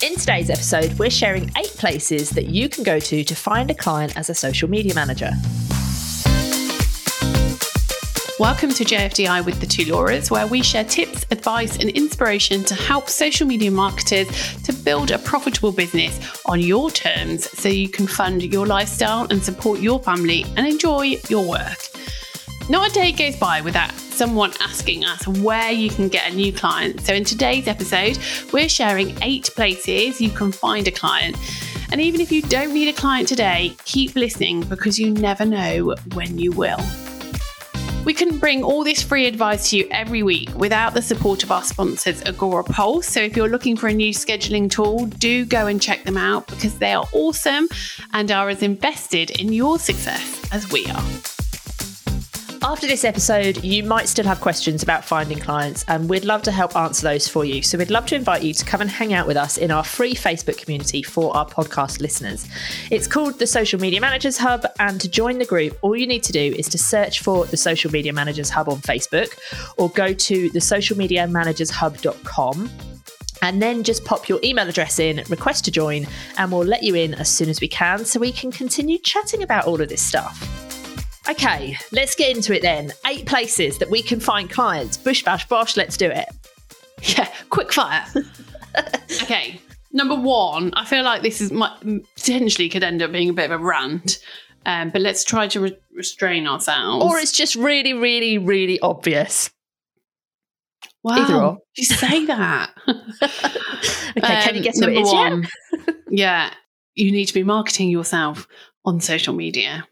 In today's episode, we're sharing 8 places that you can go to find a client as a social media manager. Welcome to JFDI with the two Lauras, where we share tips, advice and inspiration to help social media marketers to build a profitable business on your terms so you can fund your lifestyle and support your family and enjoy your work. Not a day goes by without someone asking us where you can get a new client. So in today's episode, we're sharing 8 places you can find a client. And even if you don't need a client today, keep listening because you never know when you will. We couldn't bring all this free advice to you every week without the support of our sponsors, Agora Pulse. So if you're looking for a new scheduling tool, do go and check them out because they are awesome and are as invested in your success as we are. After this episode, you might still have questions about finding clients and we'd love to help answer those for you. So we'd love to invite you to come and hang out with us in our free Facebook community for our podcast listeners. It's called the Social Media Managers Hub, and to join the group, all you need to do is to search for the Social Media Managers Hub on Facebook or go to thesocialmediamanagershub.com. And then just pop your email address in, request to join, and we'll let you in as soon as we can so we can continue chatting about all of this stuff. Okay, let's get into it then. 8 places that we can find clients. Bush, bash, bosh, let's do it. Yeah, quick fire. Okay, number 1. I feel like this is potentially could end up being a bit of a rant, but let's try to restrain ourselves. Or it's just really, really, really obvious. Wow, either or. You say that. Okay, can you guess what it is? Yeah, you need to be marketing yourself on social media.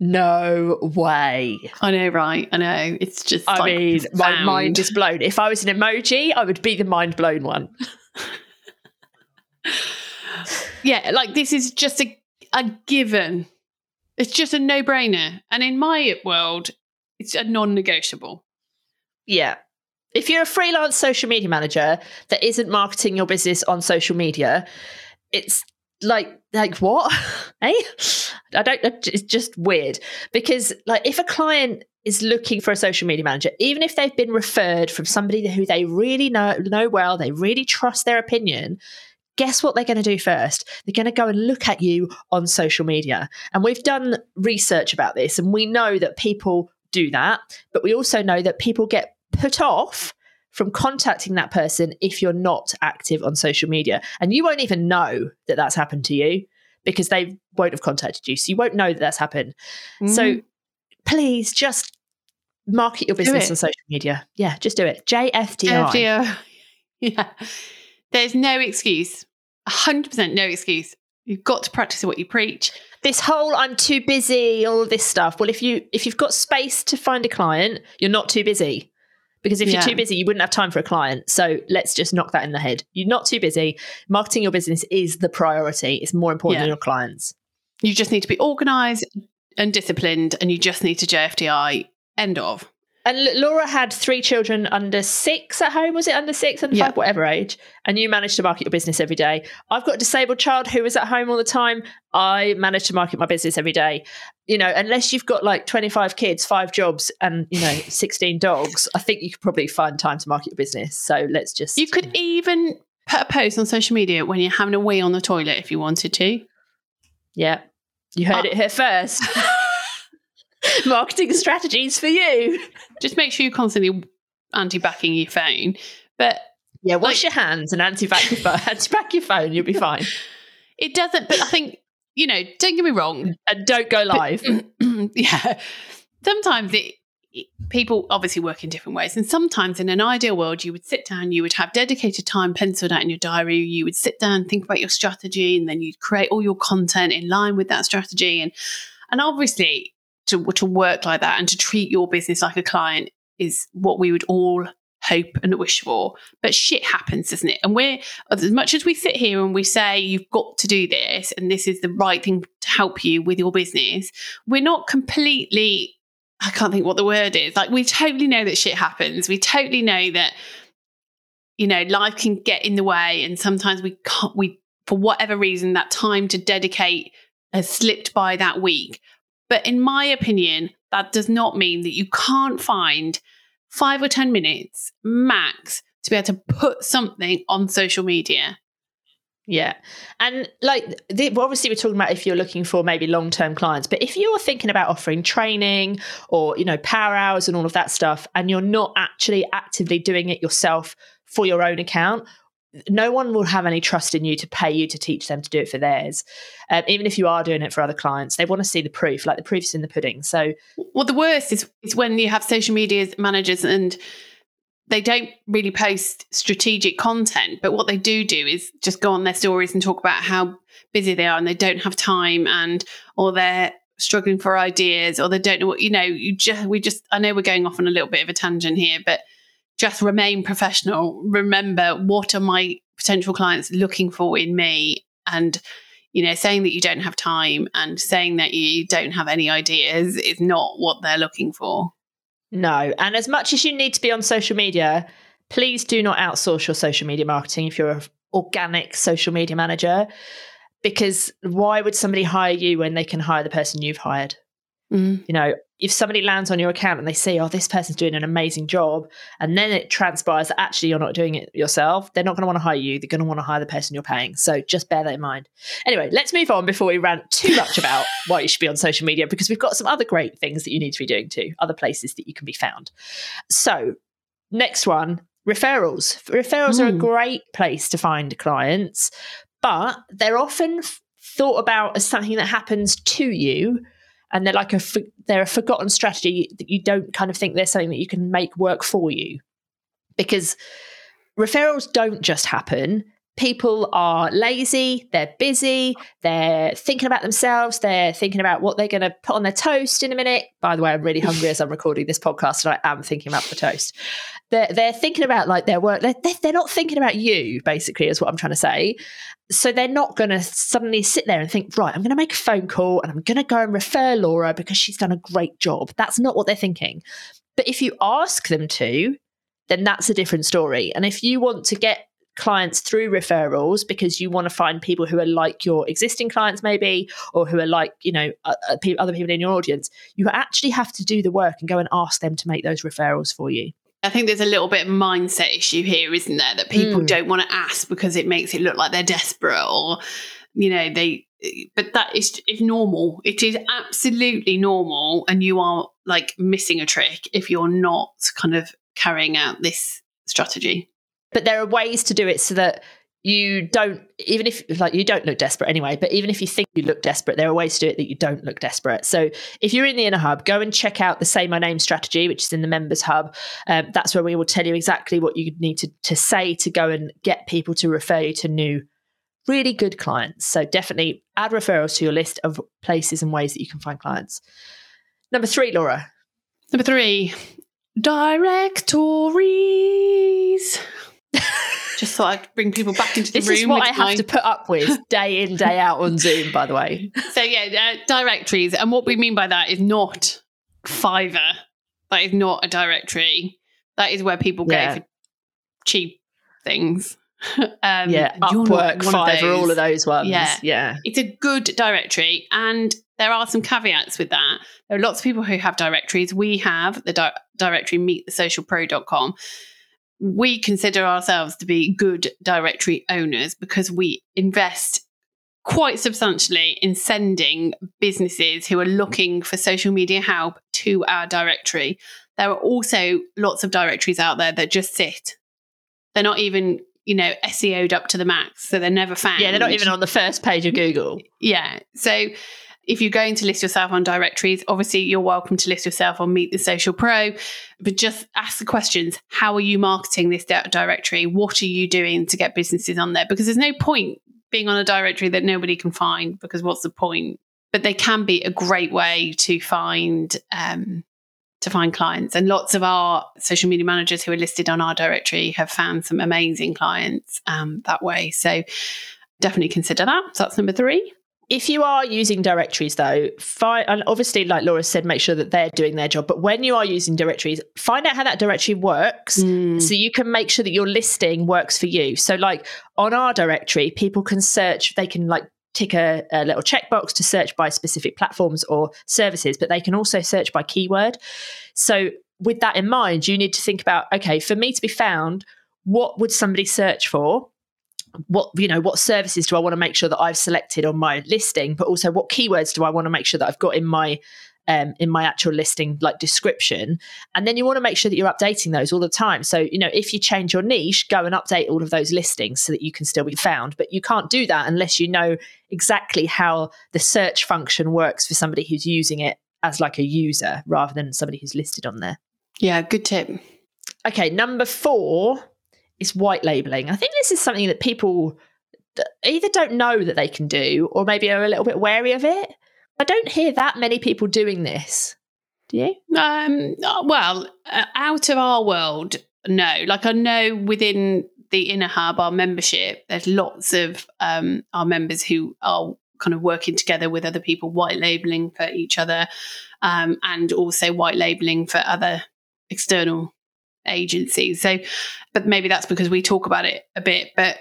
No way. I know, right? I know. It's just my mind is blown. If I was an emoji, I would be the mind blown one. Yeah, like this is just a given. It's just a no-brainer. And in my world, it's a non-negotiable. Yeah. If you're a freelance social media manager that isn't marketing your business on social media, it's like what? Eh? I don't, it's just weird because like if a client is looking for a social media manager, even if they've been referred from somebody who they really know well, they really trust their opinion, guess what they're going to do first? They're going to go and look at you on social media. And we've done research about this and we know that people do that, but we also know that people get put off from contacting that person if you're not active on social media. And you won't even know that that's happened to you because they won't have contacted you. So you won't know that that's happened. Mm. So please just market your business on social media. Yeah, just do it. JFDI. JFDI. Yeah. There's no excuse. 100% no excuse. You've got to practice what you preach. This whole I'm too busy, all this stuff. Well, if you've got space to find a client, you're not too busy. Because if you're too busy, you wouldn't have time for a client. So let's just knock that in the head. You're not too busy. Marketing your business is the priority. It's more important than your clients. You just need to be organised and disciplined and you just need to JFDI. End of. And Laura had 3 children under 6 at home. Was it under 6, under 5, whatever age? And you managed to market your business every day. I've got a disabled child who was at home all the time. I managed to market my business every day. You know, unless you've got like 25 kids, 5 jobs and, you know, 16 dogs, I think you could probably find time to market your business. So let's just... You could even put a post on social media when you're having a wee on the toilet if you wanted to. Yeah. You heard it here first. Marketing strategies for you. Just make sure you're constantly anti-backing your phone. But yeah, wash your hands and anti-back your phone. You'll be fine. It doesn't, but I think, you know, don't get me wrong. And don't go live. But, yeah. Sometimes people obviously work in different ways. And sometimes in an ideal world, you would sit down, you would have dedicated time penciled out in your diary. You would sit down, think about your strategy, and then you'd create all your content in line with that strategy. And obviously... To work like that and to treat your business like a client is what we would all hope and wish for. But shit happens, doesn't it? And we're, as much as we sit here and we say, you've got to do this and this is the right thing to help you with your business, we're not completely, I can't think what the word is. Like we totally know that shit happens. We totally know that, you know, life can get in the way and sometimes we can't, for whatever reason, that time to dedicate has slipped by that week. But in my opinion, that does not mean that you can't find 5 or 10 minutes max to be able to put something on social media. Yeah. And like, obviously we're talking about if you're looking for maybe long-term clients, but if you're thinking about offering training or, you know, power hours and all of that stuff, and you're not actually actively doing it yourself for your own account, no one will have any trust in you to pay you to teach them to do it for theirs. Even if you are doing it for other clients, they want to see the proof, like the proof's in the pudding. So, well, the worst is when you have social media managers and they don't really post strategic content, but what they do is just go on their stories and talk about how busy they are and they don't have time, and or they're struggling for ideas, or they don't know what, you know, I know we're going off on a little bit of a tangent here, but just remain professional. Remember, what are my potential clients looking for in me? And, you know, saying that you don't have time and saying that you don't have any ideas is not what they're looking for. No. And as much as you need to be on social media, please do not outsource your social media marketing if you're an organic social media manager, because why would somebody hire you when they can hire the person you've hired? Mm. You know, if somebody lands on your account and they see, oh, this person's doing an amazing job, and then it transpires that actually you're not doing it yourself, they're not going to want to hire you. They're going to want to hire the person you're paying. So just bear that in mind. Anyway, let's move on before we rant too much about why you should be on social media, because we've got some other great things that you need to be doing too, other places that you can be found. So next one, referrals. Referrals are a great place to find clients, but they're often thought about as something that happens to you. And they're like they're a forgotten strategy that you don't kind of think they're something that you can make work for you, because referrals don't just happen. People are lazy, they're busy, they're thinking about themselves, they're thinking about what they're going to put on their toast in a minute. By the way, I'm really hungry as I'm recording this podcast, and I am thinking about the toast. They're thinking about like their work. They're not thinking about you, basically, is what I'm trying to say. So they're not going to suddenly sit there and think, right, I'm going to make a phone call and I'm going to go and refer Laura because she's done a great job. That's not what they're thinking. But if you ask them to, then that's a different story. And if you want to get clients through referrals because you want to find people who are like your existing clients maybe, or who are like, you know, other people in your audience, you actually have to do the work and go and ask them to make those referrals for you. I think there's a little bit of mindset issue here, isn't there, that people don't want to ask because it makes it look like they're desperate, or, you know, but that is normal. It is absolutely normal, and you are like missing a trick if you're not kind of carrying out this strategy. But there are ways to do it so that you don't, even if like you don't look desperate anyway, but even if you think you look desperate, there are ways to do it that you don't look desperate. So if you're in the Inner Hub, go and check out the Say My Name strategy, which is in the Members Hub. That's where we will tell you exactly what you need to say to go and get people to refer you to new, really good clients. So definitely add referrals to your list of places and ways that you can find clients. Number 3, Laura. Number 3, directories. Just thought I'd bring people back into the room. This is what I have to put up with day in, day out on Zoom, by the way. So yeah, directories. And what we mean by that is not Fiverr. That is not a directory. That is where people go for cheap things. Upwork, Fiverr, all of those ones. Yeah. It's a good directory. And there are some caveats with that. There are lots of people who have directories. We have the directory meetthesocialpro.com. We consider ourselves to be good directory owners because we invest quite substantially in sending businesses who are looking for social media help to our directory. There are also lots of directories out there that just sit. They're not even, you know, SEO'd up to the max, so they're never found. Yeah, they're not even on the first page of Google. Yeah. So if you're going to list yourself on directories, obviously you're welcome to list yourself on Meet the Social Pro, but just ask the questions. How are you marketing this directory? What are you doing to get businesses on there? Because there's no point being on a directory that nobody can find, because what's the point? But they can be a great way to find clients. And lots of our social media managers who are listed on our directory have found some amazing clients that way. So definitely consider that. So that's number 3. If you are using directories though, and obviously like Laura said, make sure that they're doing their job. But when you are using directories, find out how that directory works so you can make sure that your listing works for you. So like on our directory, people can search, they can like tick a little checkbox to search by specific platforms or services, but they can also search by keyword. So with that in mind, you need to think about, okay, for me to be found, what would somebody search for? what services do I want to make sure that I've selected on my listing, but also what keywords do I want to make sure that I've got in my actual listing, like description. And then you want to make sure that you're updating those all the time. So, you know, if you change your niche, go and update all of those listings so that you can still be found. But you can't do that unless you know exactly how the search function works for somebody who's using it as like a user rather than somebody who's listed on there. Yeah, good tip. Okay, number 4 is white labeling. I think this is something that people either don't know that they can do or maybe are a little bit wary of it. I don't hear that many people doing this. Do you? Out of our world, no. Like I know within the Inner Hub, our membership, there's lots of our members who are kind of working together with other people, white labelling for each other and also white labelling for other external agencies. So, but maybe that's because we talk about it a bit, but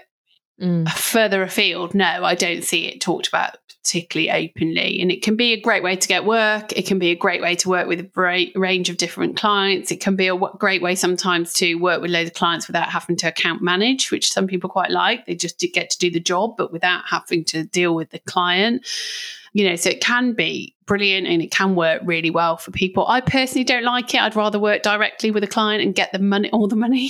further afield, no, I don't see it talked about particularly openly. And it can be a great way to get work. It can be a great way to work with a range of different clients. It can be a great way sometimes to work with loads of clients without having to account manage, which some people quite like. They just get to do the job, but without having to deal with the client. You know, so it can be brilliant and it can work really well for people. I personally don't like it. I'd rather work directly with a client and get the money, all the money.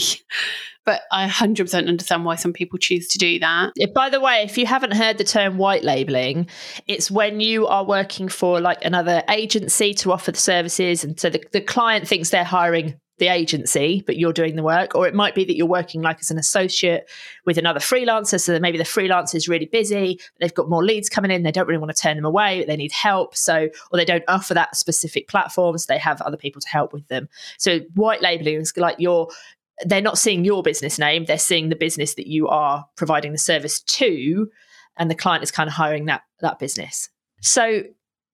But I 100% understand why some people choose to do that. By the way, if you haven't heard the term white labelling, it's when you are working for like another agency to offer the services. And so the client thinks they're hiring the agency, but you're doing the work. Or it might be that you're working like as an associate with another freelancer. So that maybe the freelancer is really busy, but they've got more leads coming in. They don't really want to turn them away. But they need help. So, or they don't offer that specific platform. So they have other people to help with them. So white labelling is like they're not seeing your business name. They're seeing the business that you are providing the service to, and the client is kind of hiring that business. So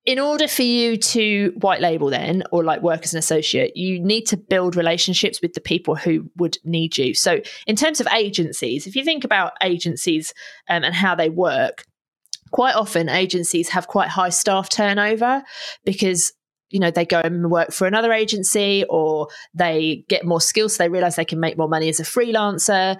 in order for you to white label then, or like work as an associate, you need to build relationships with the people who would need you. So in terms of agencies, if you think about agencies and how they work, quite often agencies have quite high staff turnover because you know, they go and work for another agency or they get more skills. So they realize they can make more money as a freelancer,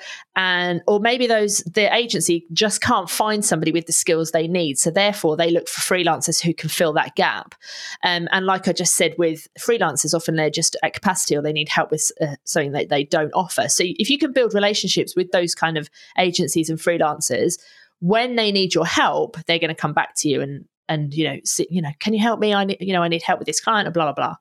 or maybe the agency just can't find somebody with the skills they need. So therefore they look for freelancers who can fill that gap. And like I just said, with freelancers, often they're just at capacity or they need help with something that they don't offer. So if you can build relationships with those kind of agencies and freelancers, when they need your help, they're going to come back to you and can you help me? I need help with this client, or blah, blah,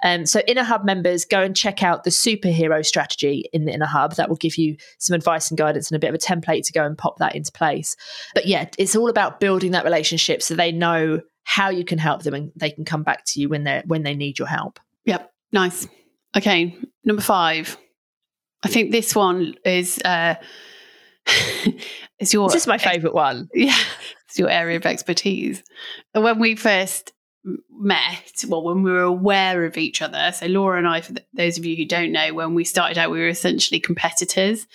blah. So Inner Hub members, go and check out the superhero strategy in the Inner Hub. That will give you some advice and guidance and a bit of a template to go and pop that into place. But yeah, it's all about building that relationship so they know how you can help them and they can come back to you when they need your help. Yep. Nice. Okay. Number 5. I think this one is, this is my favourite one. Yeah. It's your area of expertise. And when we first met, when we were aware of each other, so Laura and I, for those of you who don't know, when we started out, we were essentially competitors.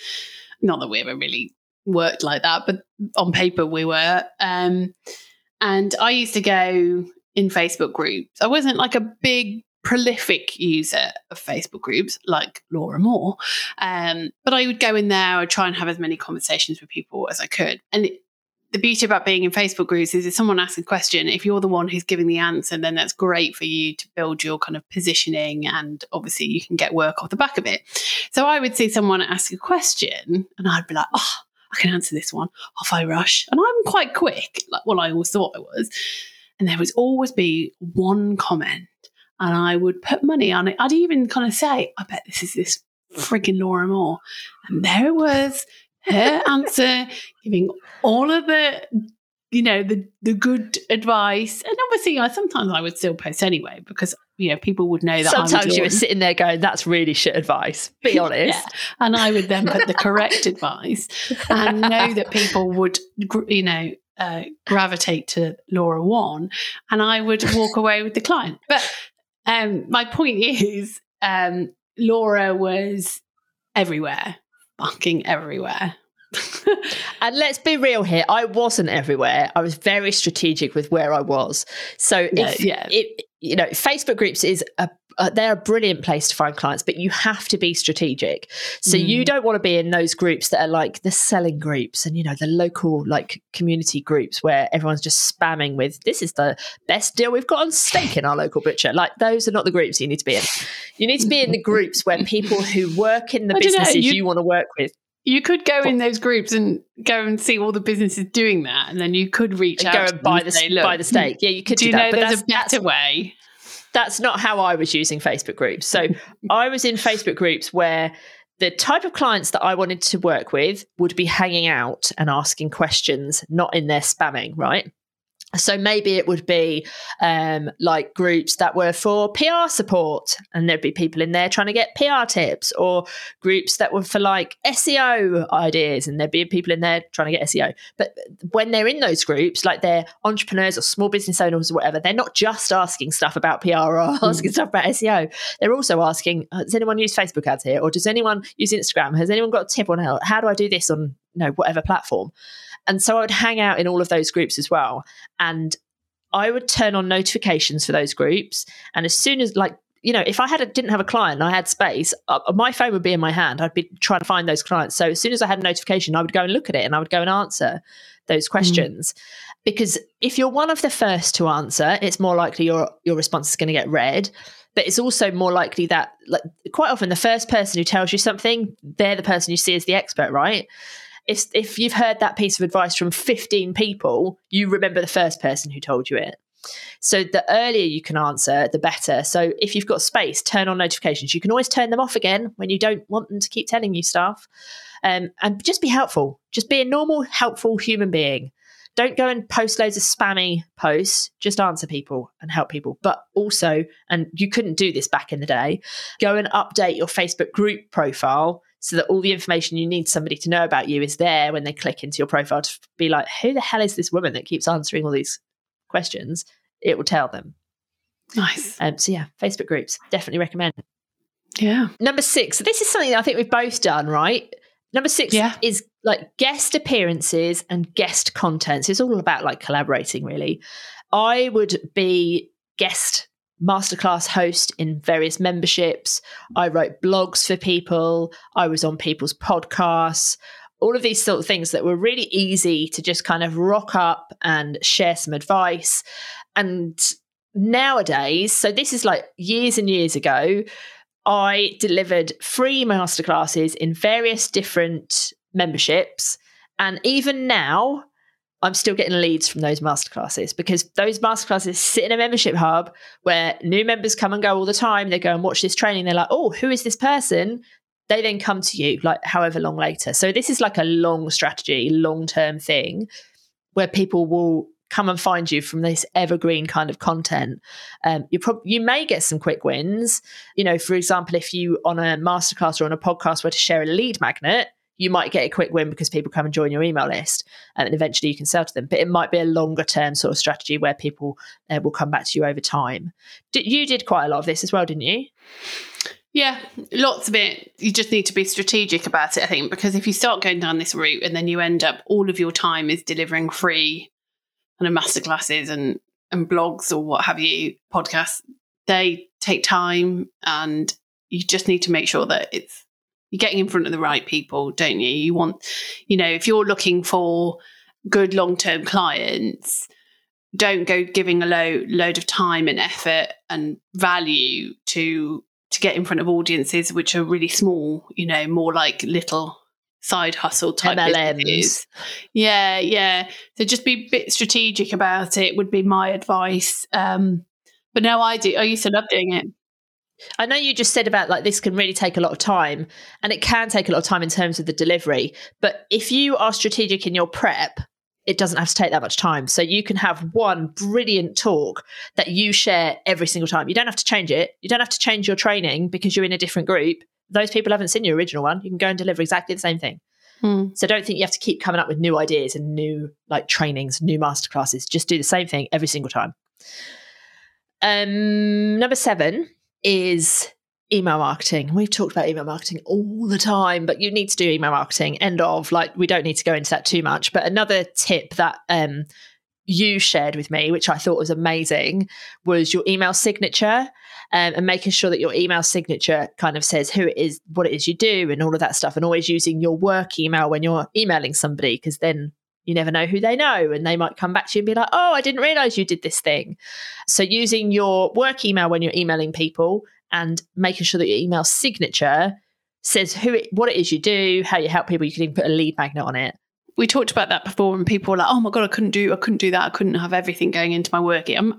Not that we ever really worked like that, but on paper we were. And I used to go in Facebook groups. I wasn't like a big prolific user of Facebook groups like Laura Moore, but I would go in there. I'd try and have as many conversations with people as I could. And the beauty about being in Facebook groups is if someone asks a question, if you're the one who's giving the answer, then that's great for you to build your kind of positioning, and obviously you can get work off the back of it. So I would see someone ask a question and I'd be like, oh, I can answer this one. Off I rush. And I'm quite quick, I always thought I was. And there would always be one comment and I would put money on it. I'd even kind of say, I bet this is this frigging Laura Moore. And there it was. Her answer, giving all of the good advice. And obviously sometimes I would still post anyway because, you know, people would know that sometimes you were sitting there going, that's really shit advice, be honest. Yeah. And I would then put the correct advice and know that people would, you know, gravitate to Laura One, and I would walk away with the client. But my point is Laura was everywhere. Fucking everywhere. And let's be real here. I wasn't everywhere. I was very strategic with where I was. So Facebook groups is a they're a brilliant place to find clients, but you have to be strategic. So you don't want to be in those groups that are like the selling groups and, you know, the local like community groups where everyone's just spamming with, this is the best deal we've got on steak in our local butcher. Like, those are not the groups you need to be in. You need to be in the groups where people who work in the businesses you want to work with. You could go in those groups and go and see all the businesses doing that, and then you could reach out and buy the steak. Yeah, you could do that. But there's a better way. That's not how I was using Facebook groups. So I was in Facebook groups where the type of clients that I wanted to work with would be hanging out and asking questions, not in their spamming, right? So maybe it would be like groups that were for PR support, and there'd be people in there trying to get PR tips, or groups that were for like SEO ideas, and there'd be people in there trying to get SEO. But when they're in those groups, like they're entrepreneurs or small business owners or whatever, they're not just asking stuff about PR or asking stuff about SEO. They're also asking, does anyone use Facebook ads here? Or does anyone use Instagram? Has anyone got a tip on how do I do this on whatever platform? And so I would hang out in all of those groups as well. And I would turn on notifications for those groups. And as soon as if I didn't have a client and I had space, my phone would be in my hand. I'd be trying to find those clients. So as soon as I had a notification, I would go and look at it and I would go and answer those questions. Because if you're one of the first to answer, it's more likely your response is going to get read. But it's also more likely that, like, quite often the first person who tells you something, they're the person you see as the expert, right? If you've heard that piece of advice from 15 people, you remember the first person who told you it. So the earlier you can answer, the better. So if you've got space, turn on notifications. You can always turn them off again when you don't want them to keep telling you stuff. And just be helpful. Just be a normal, helpful human being. Don't go and post loads of spammy posts. Just answer people and help people. But also, and you couldn't do this back in the day, go and update your Facebook group profile so that all the information you need somebody to know about you is there when they click into your profile, to be like, who the hell is this woman that keeps answering all these questions? It will tell them. Nice. Facebook groups, definitely recommend. Yeah. Number 6. This is something that I think we've both done, right? Number 6 is like guest appearances and guest content. So it's all about like collaborating, really. I would be guest masterclass host in various memberships. I wrote blogs for people. I was on people's podcasts. All of these sort of things that were really easy to just kind of rock up and share some advice. And nowadays, so this is like years and years ago, I delivered free masterclasses in various different memberships. And even now, I'm still getting leads from those masterclasses, because those masterclasses sit in a membership hub where new members come and go all the time. They go and watch this training. They're like, oh, who is this person? They then come to you like however long later. So this is like a long strategy, long-term thing where people will come and find you from this evergreen kind of content. You may get some quick wins. You know, for example, if you on a masterclass or on a podcast were to share a lead magnet, you might get a quick win because people come and join your email list, and eventually you can sell to them. But it might be a longer term sort of strategy where people will come back to you over time. You did quite a lot of this as well, didn't you? Yeah, lots of it. You just need to be strategic about it, I think, because if you start going down this route and then you end up all of your time is delivering free and masterclasses and blogs or what have you, podcasts, they take time, and you just need to make sure that you're getting in front of the right people, don't you? You want, if you're looking for good long-term clients, don't go giving a load of time and effort and value to get in front of audiences which are really small, more like little side hustle type MLMs. Yeah. So just be a bit strategic about it would be my advice. But no, I used to love doing it. I know you just said about like this can really take a lot of time, and it can take a lot of time in terms of the delivery. But if you are strategic in your prep, it doesn't have to take that much time. So you can have one brilliant talk that you share every single time. You don't have to change it. You don't have to change your training because you're in a different group. Those people haven't seen your original one. You can go and deliver exactly the same thing. So don't think you have to keep coming up with new ideas and new like trainings, new masterclasses. Just do the same thing every single time. Number 7 is email marketing. We've talked about email marketing all the time, but you need to do email marketing. We don't need to go into that too much. But another tip that you shared with me, which I thought was amazing, was your email signature, and making sure that your email signature kind of says who it is, what it is you do, and all of that stuff, and always using your work email when you're emailing somebody, because then you never know who they know, and they might come back to you and be like, oh, I didn't realize you did this thing. So using your work email when you're emailing people and making sure that your email signature says what it is you do, how you help people. You can even put a lead magnet on it. We talked about that before, and people were like, oh my God, I couldn't do that. I couldn't have everything going into my work. I'm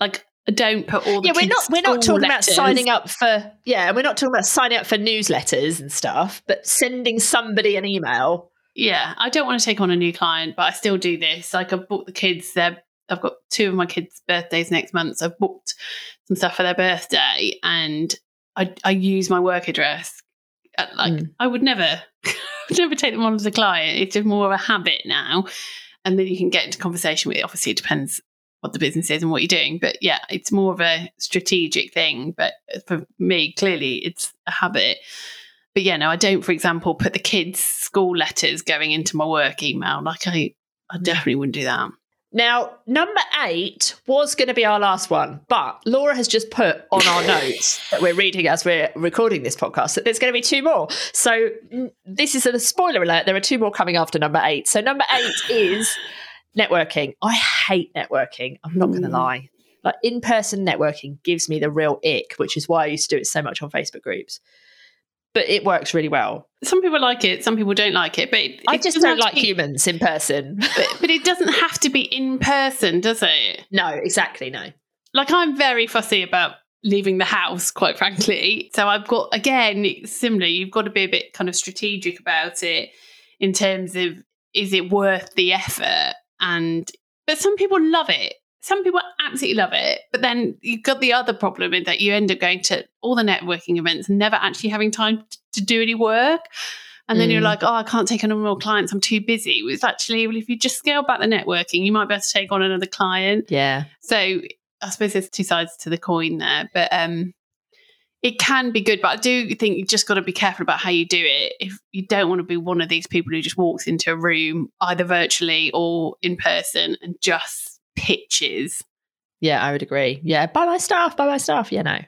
like, I don't put all the we're not talking letters. About signing up for, we're not talking about signing up for newsletters and stuff, but sending somebody an email. Yeah, I don't want to take on a new client, but I still do this. Like, I've booked the kids, I've got two of my kids' birthdays next month, so I've booked some stuff for their birthday, and I use my work address. I would never, never take them on as a client. It's just more of a habit now. And then you can get into conversation with it. Obviously, it depends what the business is and what you're doing. But yeah, it's more of a strategic thing. But for me, clearly, it's a habit. But yeah, no, I don't, for example, put the kids' school letters going into my work email. Like, I definitely wouldn't do that. Now, number 8 was going to be our last one, but Laura has just put on our notes that we're reading as we're recording this podcast that there's going to be 2 more. So this is a spoiler alert. There are 2 more coming after number 8. So number 8 is networking. I hate networking. I'm not going to lie. Like, in-person networking gives me the real ick, which is why I used to do it so much on Facebook groups. But it works really well. Some people like it, some people don't like it. But I just don't like humans in person. But it doesn't have to be in person, does it? No, exactly, no. Like, I'm very fussy about leaving the house, quite frankly. So I've got, again, similarly, you've got to be a bit kind of strategic about it in terms of, is it worth the effort? But some people love it. Some people absolutely love it, but then you've got the other problem in that you end up going to all the networking events and never actually having time to do any work. And then you're like, oh, I can't take on more clients. I'm too busy. It's actually, well, if you just scale back the networking, you might be able to take on another client. Yeah. So I suppose there's 2 sides to the coin there, but it can be good. But I do think you've just got to be careful about how you do it. If you don't want to be one of these people who just walks into a room, either virtually or in person, and just pitches. Yeah, I would agree. Yeah, buy my stuff, you know.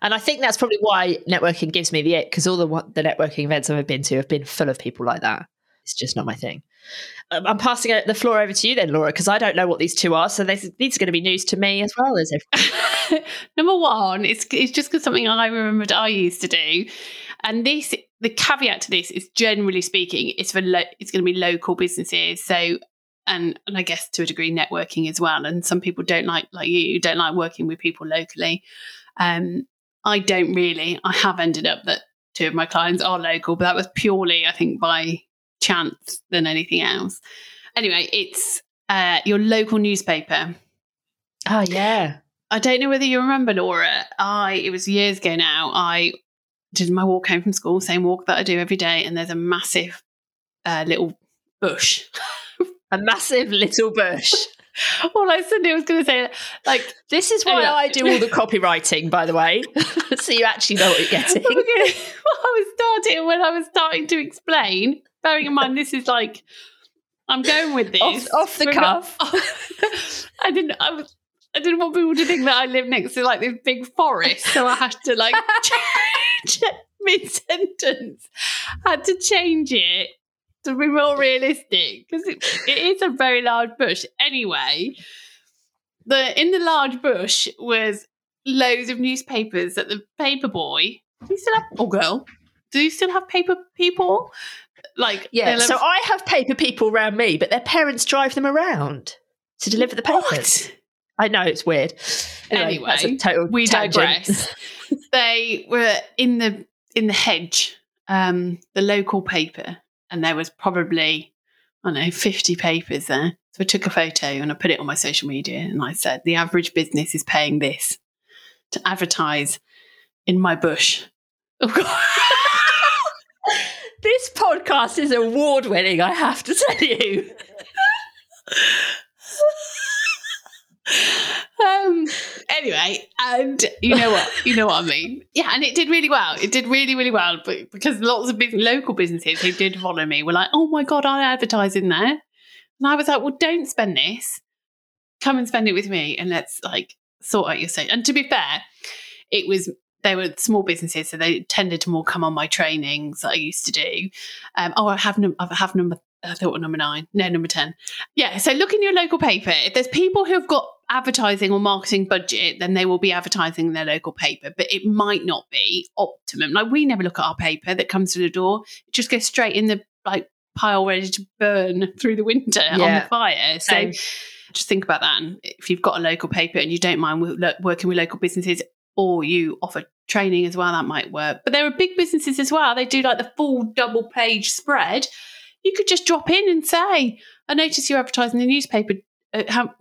And I think that's probably why networking gives me the ick, because all the networking events I've been to have been full of people like that. It's just not my thing. I'm passing the floor over to you then, Laura, because I don't know what these 2 are, so these are going to be news to me as well. As Number 1, it's just because something I remembered I used to do, and the caveat to this is, generally speaking, it's going to be local businesses, so. And I guess to a degree networking as well. And some people don't like you don't like working with people locally. I don't really. I have ended up that 2 of my clients are local, but that was purely, I think, by chance than anything else. Anyway, it's your local newspaper. Oh, yeah. I don't know whether you remember, Laura. It was years ago now. I did my walk home from school, same walk that I do every day. And there's a massive little bush. A massive little bush. All I suddenly was going to say, like, this is why I do all the copywriting, by the way. So you actually know what you're getting. Okay. When I was starting to explain, bearing in mind this is like, I'm going with this off the cuff. I didn't want people to think that I live next to like this big forest, so I had to like check mid-sentence. I had to change it. To be more realistic, because it is a very large bush. Anyway, in the large bush was loads of newspapers that the paper boy, do you still have paper people? Like, yeah, so I have paper people around me, but their parents drive them around to deliver the papers. What? I know, it's weird. Anyway, that's a total we tangent. Digress. They were in the hedge, the local paper. And there was probably, I don't know, 50 papers there. So I took a photo and I put it on my social media and I said, the average business is paying this to advertise in my bush. Oh, God. This podcast is award-winning, I have to tell you. Anyway, and you know what I mean. Yeah, and it did really well. It did really, really well, but because lots of local businesses who did follow me were like, oh my God, I advertise in there. And I was like, well, don't spend this. Come and spend it with me and let's like sort out your social. And to be fair, it was, they were small businesses, so they tended to more come on my trainings that I used to do. Number 10. Yeah, so look in your local paper. If there's people who've got advertising or marketing budget, then they will be advertising in their local paper, but it might not be optimum. Like we never look at our paper that comes to the door. It just goes straight in the like pile ready to burn through the winter on the fire. So just think about that. And if you've got a local paper and you don't mind working with local businesses, or you offer training as well, that might work. But there are big businesses as well. They do like the full double page spread. You could just drop in and say, I notice you're advertising the newspaper.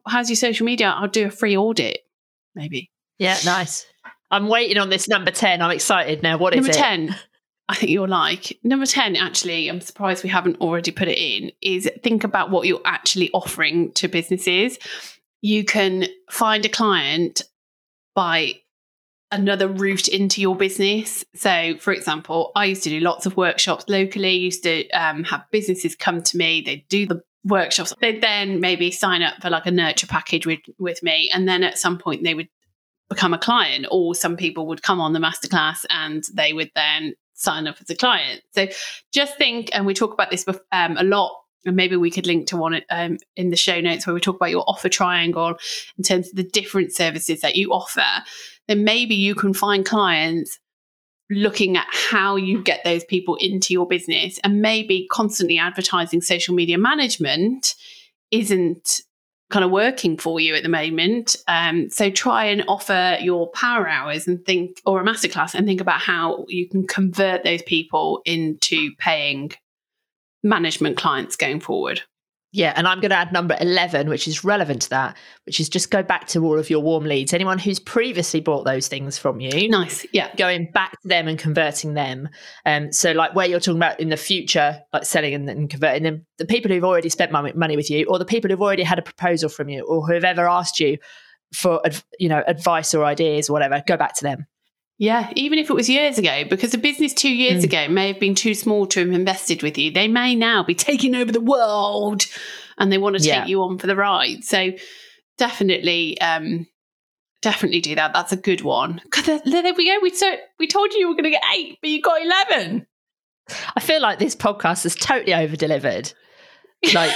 How's your social media? I'll do a free audit, maybe. Yeah, nice. I'm waiting on this number 10. I'm excited now. What is it? Number 10, I think you'll like. Number 10, actually, I'm surprised we haven't already put it in, is think about what you're actually offering to businesses. You can find a client by another route into your business. So, for example, I used to do lots of workshops locally, used to have businesses come to me, they do the workshops, they then maybe sign up for like a nurture package with me, and then at some point they would become a client, or some people would come on the masterclass and they would then sign up as a client. So just think, and we talk about this a lot, and maybe we could link to one in the show notes where we talk about your offer triangle in terms of the different services that you offer. Then maybe you can find clients looking at how you get those people into your business, and maybe constantly advertising social media management isn't kind of working for you at the moment. So try and offer your power hours and think, or a masterclass, and think about how you can convert those people into paying management clients going forward. Yeah, and I'm going to add number 11, which is relevant to that, which is just go back to all of your warm leads. Anyone who's previously bought those things from you. Nice, yeah. Going back to them and converting them. So like where you're talking about in the future, like selling and converting them, the people who've already spent money with you, or the people who've already had a proposal from you, or who've ever asked you for advice or ideas or whatever, go back to them. Yeah, even if it was years ago, because a business 2 years ago may have been too small to have invested with you. They may now be taking over the world and they want to take you on for the ride. So definitely do that. That's a good one. There we go. We told you were going to get 8, but you got 11. I feel like this podcast has totally over-delivered. Like,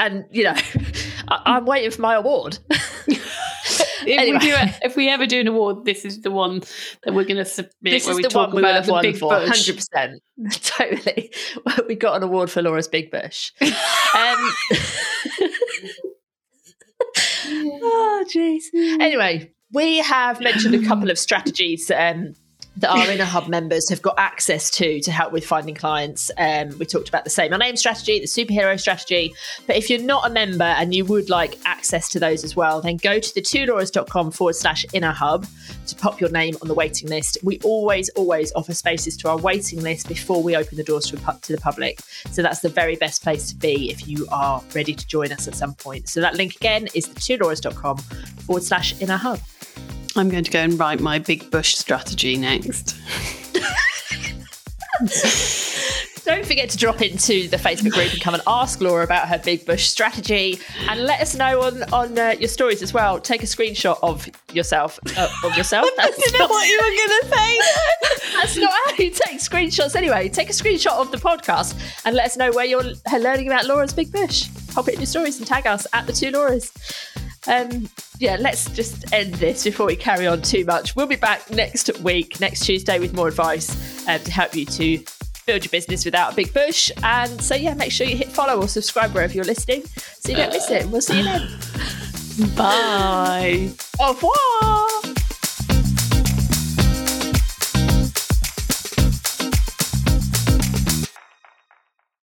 I'm waiting for my award. If we ever do an award, this is the one that we're going to submit. This where is we the talk one about the big for, bush. 100%. Totally. We got an award for Laura's Big Bush. Oh, jeez. Anyway, we have mentioned a couple of strategies that our Inner Hub members have got access to help with finding clients. We talked about the Say My Name strategy, the superhero strategy. But if you're not a member and you would like access to those as well, then go to the twolauras.com/Inner Hub to pop your name on the waiting list. We always offer spaces to our waiting list before we open the doors to the public. So that's the very best place to be if you are ready to join us at some point. So that link again is the twolauras.com/Inner Hub. I'm going to go and write my big bush strategy next. Don't forget to drop into the Facebook group and come and ask Laura about her big bush strategy, and let us know on your stories as well. Take a screenshot of yourself. That's not what you were going to say. That's not how you take screenshots anyway. Take a screenshot of the podcast and let us know where you're learning about Laura's big bush. Pop it in your stories and tag us at the Two Lauras. Let's just end this before we carry on too much. We'll be back next Tuesday with more advice to help you to build your business without a big bush. And so make sure you hit follow or subscribe wherever you're listening so you don't miss it. We'll see you then. Bye. Au revoir.